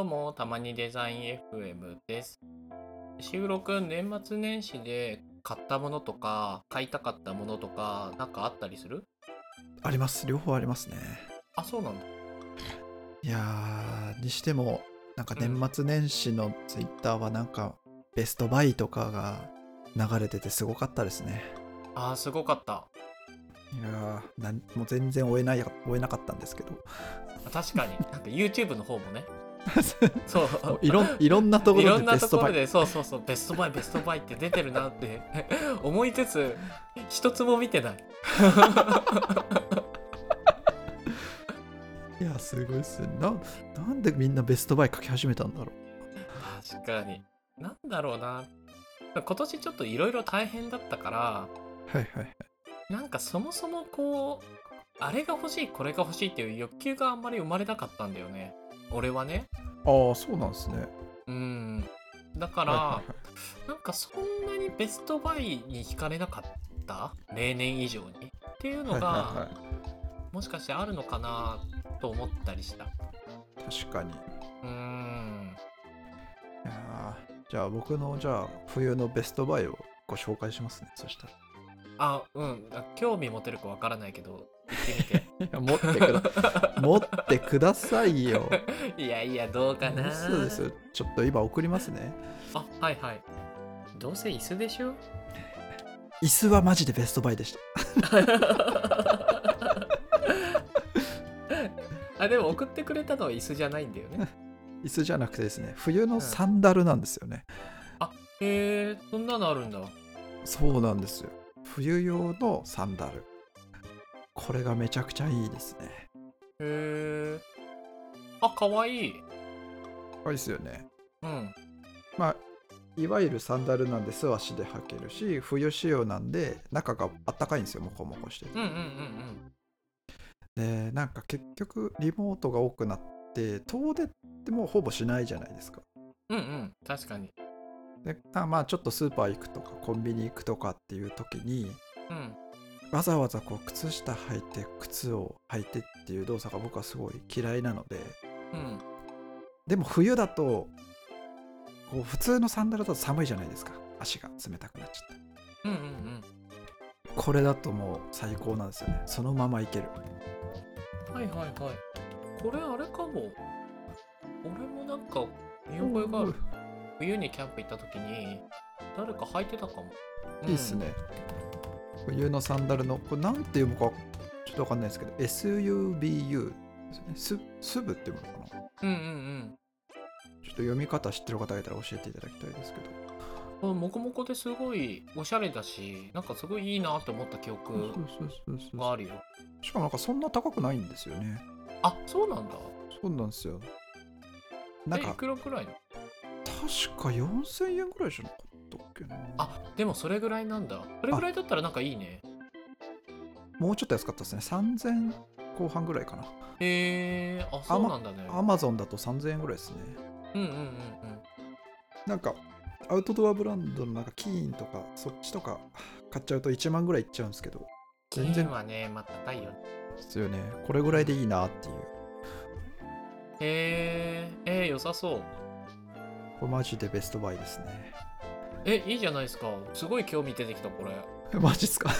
どうも、たまにデザイン FM です。収録、年末年始で買ったものとか、買いたかったものとか、なんかあったりする？あります。両方ありますね。あ、そうなんだ。いやー、にしても、なんか年末年始のツイッターはなんか、ベストバイとかが流れててすごかったですね。あー、すごかった。いやー、もう全然追えなかったんですけど。確かに、なんか YouTube の方もね。そういろんなところでベストバイそうベストバイって出てるなって思いつつ一つも見てない。いやすごいっすね。なんでみんなベストバイ書き始めたんだろう。確かになんだろうな。今年ちょっといろいろ大変だったから、はいはいはい、なんかそもそもこうあれが欲しいこれが欲しいっていう欲求があんまり生まれなかったんだよね俺はね。ああそうなんですね。うんだから、はいはいはい、なんかそんなにベストバイに惹かれなかった例年以上にっていうのが、はいはいはい、もしかしてあるのかなと思ったりした。確かに。いやじゃあ僕の冬のベストバイをご紹介しますね。そしたらあうん興味持てるかわからないけど言ってみて。持ってくださいよ。いやいやどうかな。そうですよ。ちょっと今送りますね。あはいはい。どうせ椅子でしょ。椅子はマジでベストバイでした。あでも送ってくれたのは椅子じゃないんだよね。椅子じゃなくてですね冬のサンダルなんですよね、うん、あへえそんなのあるんだ。そうなんですよ。冬用のサンダルこれがめちゃくちゃいいですね。へーあかわいい。かわいいですよね。うんまあいわゆるサンダルなんで素足で履けるし冬仕様なんで中があったかいんですよ。モコモコしてて、うんうんうんうん、でなんか結局リモートが多くなって遠出ってもうほぼしないじゃないですか。うんうん確かに。でまあちょっとスーパー行くとかコンビニ行くとかっていう時に、うん、わざわざこう靴下履いて靴を履いてっていう動作が僕はすごい嫌いなので、うん、でも冬だとこう普通のサンダルだと寒いじゃないですか。足が冷たくなっちゃって、うんうんうん、これだともう最高なんですよね。そのまま行ける。はいはいはい。これあれかも。俺もなんか見覚えがある。冬にキャンプ行った時に誰か履いてたかも、うん、いいですね。冬のサンダルのこれなんていうのかちょっとわかんないですけど SUBU ですね。 SUBU っていうものかな。うんうんうんちょっと読み方知ってる方がいたら教えていただきたいですけどこのモコモコですごいおしゃれだしなんかすごいいいなと思った記憶があるよ。しかもなんかそんな高くないんですよね。あそうなんだ。そうなんですよ。なんかいくらくらいの確か4000円ぐらいじゃなかったっけな。あ、でもそれぐらいなんだ。それぐらいだったらなんかいいね。もうちょっと安かったですね。3000後半ぐらいかな。へー、あ、そうなんだね。Amazon だと3000円ぐらいですね。うんうんうんうん。なんかアウトドアブランドのなんかKEENとかそっちとか買っちゃうと1万ぐらいいっちゃうんですけど。KEENはね、また高いよね。ですよね。これぐらいでいいなっていう。へー、良さそう。マジでベストバイですね。え、いいじゃないですか。すごい興味出てきたこれ。マジっすか。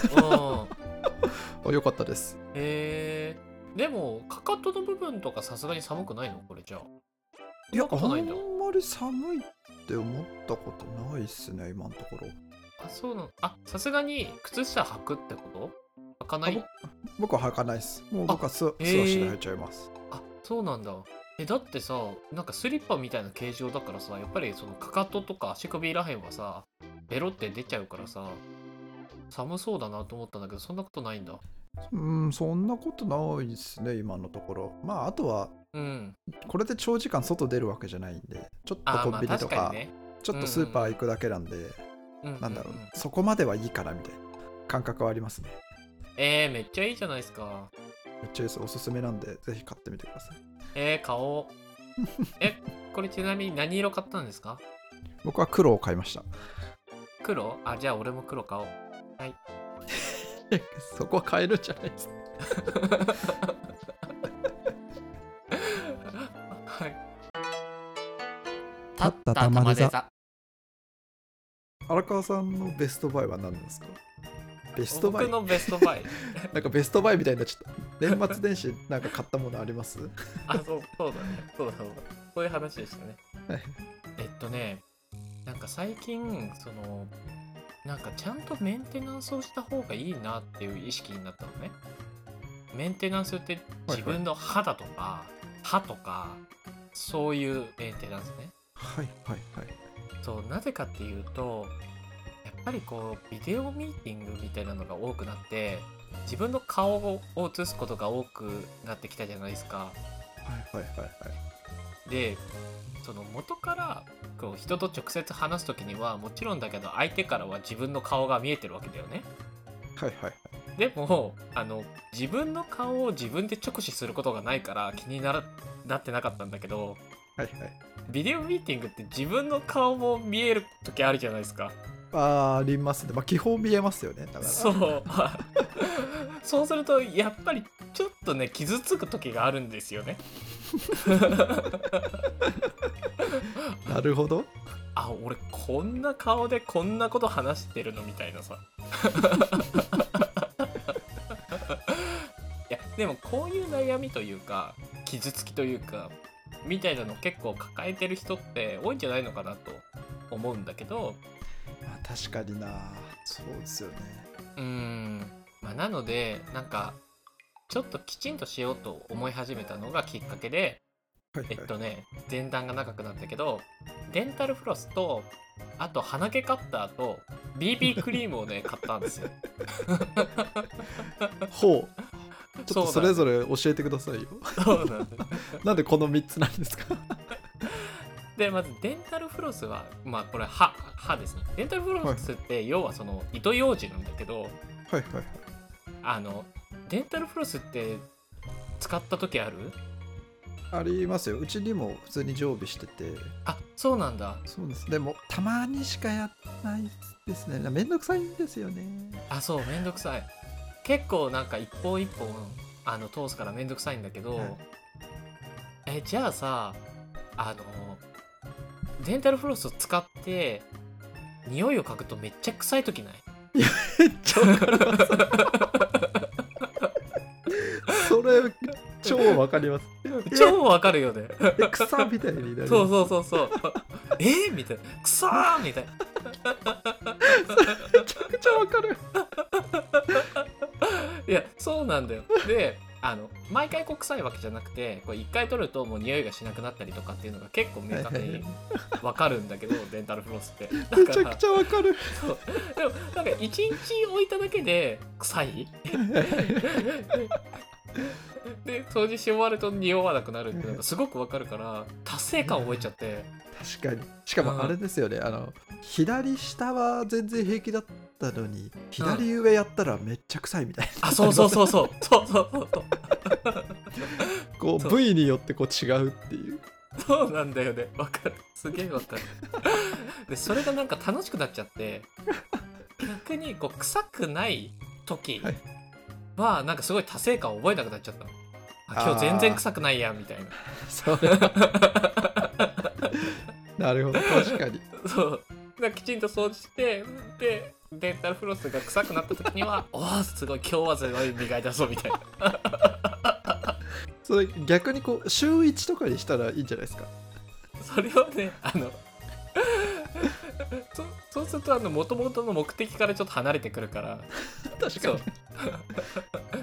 うん。よかったです。でもかかとの部分とかさすがに寒くないのこれじゃあ。いや、あんまり寒いって思ったことないっすね今のところ。あ、そうなの。あ、さすがに靴下履くってこと？履かない？僕は履かないっす。もう僕は素足で履いちゃいます。あ、そうなんだ。だってさなんかスリッパみたいな形状だからさやっぱりそのかかととか足首らへんはさベロって出ちゃうからさ寒そうだなと思ったんだけどそんなことないんだ。そんなことないですね今のところ。まああとは、うん、これで長時間外出るわけじゃないんでちょっとコンビニと か、ね、ちょっとスーパー行くだけなんで、うんうん、なんだろう、うんうんうん、そこまではいいかなみたいな感覚はありますね。めっちゃいいじゃないですか。めっちゃいいです。おすすめなんでぜひ買ってみてください。顔。これちなみに何色買ったんですか？僕は黒を買いました。黒？あ、じゃあ俺も黒買おう。はい。そこは買えるじゃないですか。はい。立った玉で座。荒川さんのベストバイは何ですか？ベストバイ、僕のベストバイなんかベストバイみたいになっちゃった。年末年始なんか買ったものあります？あ、そうだね。そういう話でしたね。はい、なんか最近そのなんかちゃんとメンテナンスをした方がいいなっていう意識になったのね。メンテナンスって自分の肌とか、はいはい、歯とかそういうメンテナンスね。はいはいはい。そう、なぜかっていうとやっぱりこうビデオミーティングみたいなのが多くなって自分の顔を映すことが多くなってきたじゃないですか。はいはいはいはい。で、その元からこう人と直接話すときにはもちろんだけど相手からは自分の顔が見えてるわけだよね。はいはい。でも自分の顔を自分で直視することがないから気になってなかったんだけど、はいはい、ビデオミーティングって自分の顔も見える時あるじゃないですか。ありますね。まあ、基本見えますよね。だからそうそうするとやっぱりちょっとね傷つく時があるんですよね。なるほど。あ、俺こんな顔でこんなこと話してるのみたいなさ。いやでもこういう悩みというか傷つきというかみたいなの結構抱えてる人って多いんじゃないのかなと思うんだけど、まあ、確かにな。そうですよね。まあ、なのでなんかちょっときちんとしようと思い始めたのがきっかけで、はいはい、前段が長くなったけどデンタルフロスとあと鼻毛カッターと BB クリームをね買ったんですよ。ほう。ちょっとそれぞれ教えてくださいよ。そうなんです。なんでこの3つなんですか？でまずデンタルフロスはまあこれ歯ですね。デンタルフロスって要はその糸ようじなんだけど、はいはいはい、デンタルフロスって使った時ある？ありますよ。うちにも普通に常備してて。あ、そうなんだ。そうです。でもたまにしかやらないですね。めんどくさいんですよね。あ、そう、めんどくさい。結構なんか一本一本通すからめんどくさいんだけど、はい、じゃあさデンタルフロスを使って匂いを嗅ぐとめっちゃ臭いときない？いや、めっちゃわかります。それ超わかります。超わかるよね。草みたいになる。そうみたいな。草みたいな。めちゃくちゃわかる。いやそうなんだよ。で毎回こう臭いわけじゃなくてこう1回取るともう匂いがしなくなったりとかっていうのが結構明確に分かるんだけど、デンタルフロスってめちゃくちゃ分かる。そうでもなんか1日置いただけで臭いで掃除し終わると匂わなくなるってなんかすごく分かるから達成感を覚えちゃって。確かに。しかもあれですよね、左下は全然平気だったのに左上やったらめっちゃ臭いみたいな。あ、そうこう部位によってこう違うっていう。そうなんだよね。わかる。すげえわかる。でそれがなんか楽しくなっちゃって逆にこう臭くない時はなんかすごい達成感を覚えなくなっちゃったの。あ、今日全然臭くないやみたいな。それなるほど。確かに。そうきちんと掃除してでデンタルフロスが臭くなった時にはおーすごい今日はすごい磨いたぞみたいな。それ逆にこう週1とかにしたらいいんじゃないですか？それをねそうすると元々の目的からちょっと離れてくるから確かに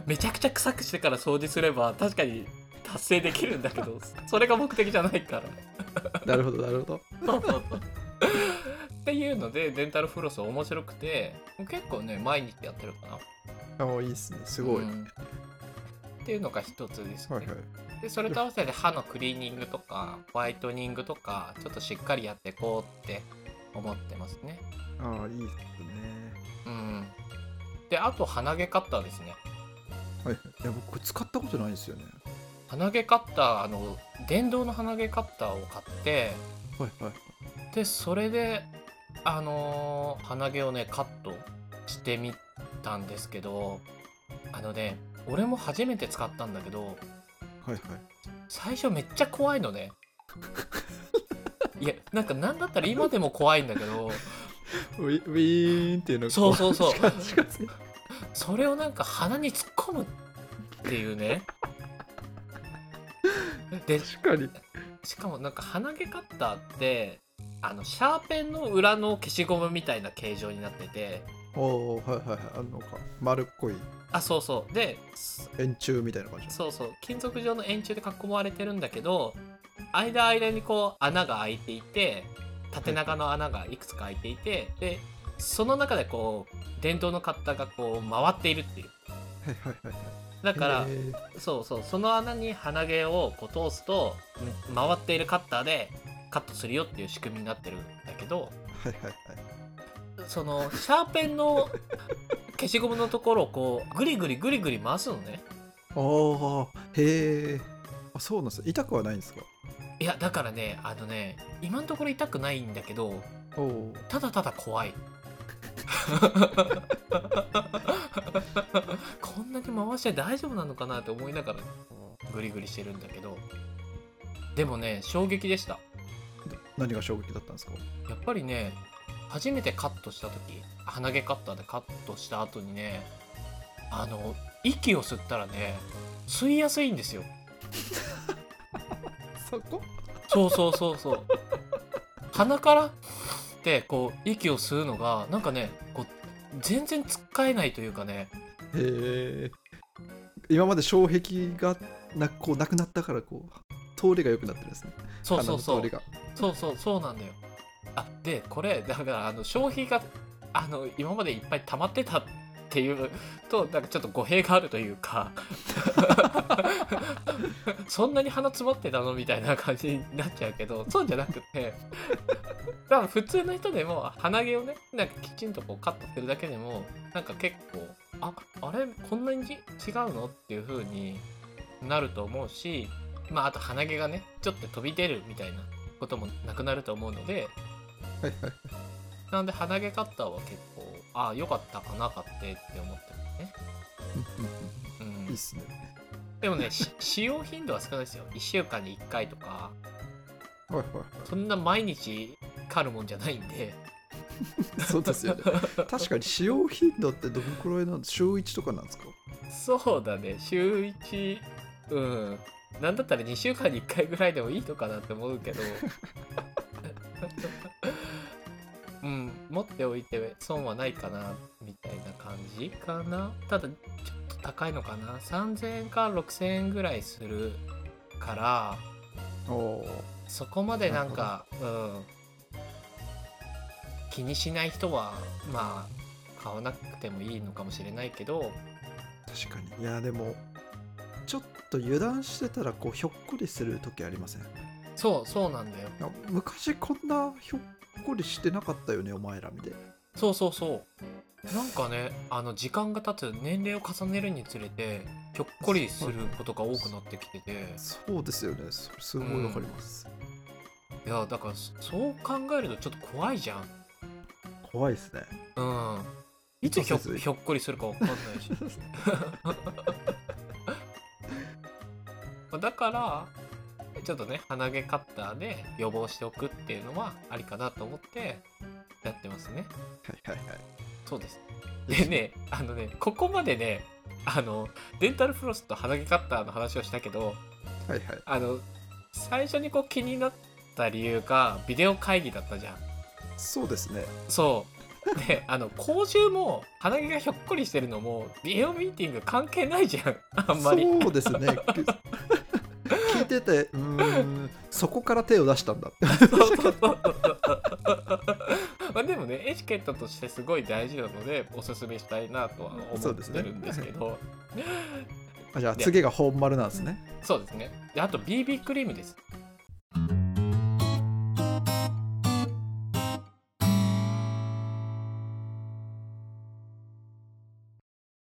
めちゃくちゃ臭くしてから掃除すれば確かに達成できるんだけどそれが目的じゃないからなるほどなるほど。そうっていうのでデンタルフロス面白くて結構ね毎日やってるかな。あ、いいですね。すごい、っていうのが一つですね、はいはい、でそれと合わせて歯のクリーニングとかホワイトニングとかちょっとしっかりやってこうって思ってますね。あ、いいですね。であと鼻毛カッターですね。はい、いや僕使ったことないんですよね。鼻毛カッター電動の鼻毛カッターを買って、はいはい、でそれで鼻毛をねカットしてみたんですけど俺も初めて使ったんだけど、はいはい、最初めっちゃ怖いのねいやなんかなんだったら今でも怖いんだけどウィーンっていうのがそうそうそうそれをなんか鼻に突っ込むっていうねで確かにしかもなんか鼻毛カッターってシャーペンの裏の消しゴムみたいな形状になってておおはいはいはいあるのか丸っこいあそうそうで円柱みたいな感じそうそう金属状の円柱で囲まれてるんだけど間にこう穴が開いていて縦長の穴がいくつか開いていて、はい、でその中でこう電動のカッターがこう回っているっていうはいはいはいだからそうそうその穴に鼻毛をこう通すと回っているカッターでカットするよっていう仕組みになってるんだけどはいはいはいそのシャーペンの消しゴムのところをこうグリグリ回すのねああへえあそうなんです痛くはないんですかいやだからね今のところ痛くないんだけどおただただ怖いこんなに回して大丈夫なのかなって思いながらグリグリしてるんだけどでもね衝撃でした何が衝撃だったんですかやっぱりね初めてカットした時鼻毛カッターでカットした後にね息を吸ったらね吸いやすいんですよそこそう鼻からってこう息を吸うのがなんかねこう全然つっかえないというかねへえ今まで障壁がこうなくなったからこう通りが良くなってるんですねそう鼻の通りがそうなんだよでこれだから消費が今までいっぱい溜まってたっていうとなんかちょっと語弊があるというかそんなに鼻詰まってたのみたいな感じになっちゃうけどそうじゃなくてだから普通の人でも鼻毛をねなんかきちんとこうカットするだけでもなんか結構あれこんなに違うのっていう風になると思うしまああと鼻毛がねちょっと飛び出るみたいなこともなくなると思うのでなので鼻毛カッターは結構良かったかな買ってって思ってるね、うん、いいっすねでもね使用頻度は少ないですよ1週間に1回とかそんな毎日狩るもんじゃないんでそうですよね確かに使用頻度ってどのくらいなんですか週1とかなんですかそうだね週1うんなんだったら2週間に1回ぐらいでもいいのかなって思うけどうん、持っておいて損はないかなみたいな感じかなただちょっと高いのかな3000円か6000円ぐらいするからおそこまでなんか、うん、気にしない人はまあ買わなくてもいいのかもしれないけど確かにいやでもちょっと油断してたらこうひょっこりする時ありませんそうなんだよ昔こんなひょっこりしてなかったよねお前らみたいなそうなんかね時間が経つ年齢を重ねるにつれてひょっこりすることが多くなってきててそうですよねそれすごいわかります、うん、いやだからそう考えるとちょっと怖いじゃん怖いですねうんいつひょっこりするか分かんないしだからちょっとね鼻毛カッターで予防しておくっていうのはありかなと思ってやってますねはいそうですでねここまでねデンタルフロスと鼻毛カッターの話をしたけどはいはい最初にこう気になった理由がビデオ会議だったじゃんそうですねそうで口臭も鼻毛がひょっこりしてるのもビデオミーティング関係ないじゃんあんまりそうですね聞いててそこから手を出したんだってでもねエチケットとしてすごい大事なのでおすすめしたいなとは思ってるんですけどじゃあ次が本丸なんですねそうですねであと BB クリームです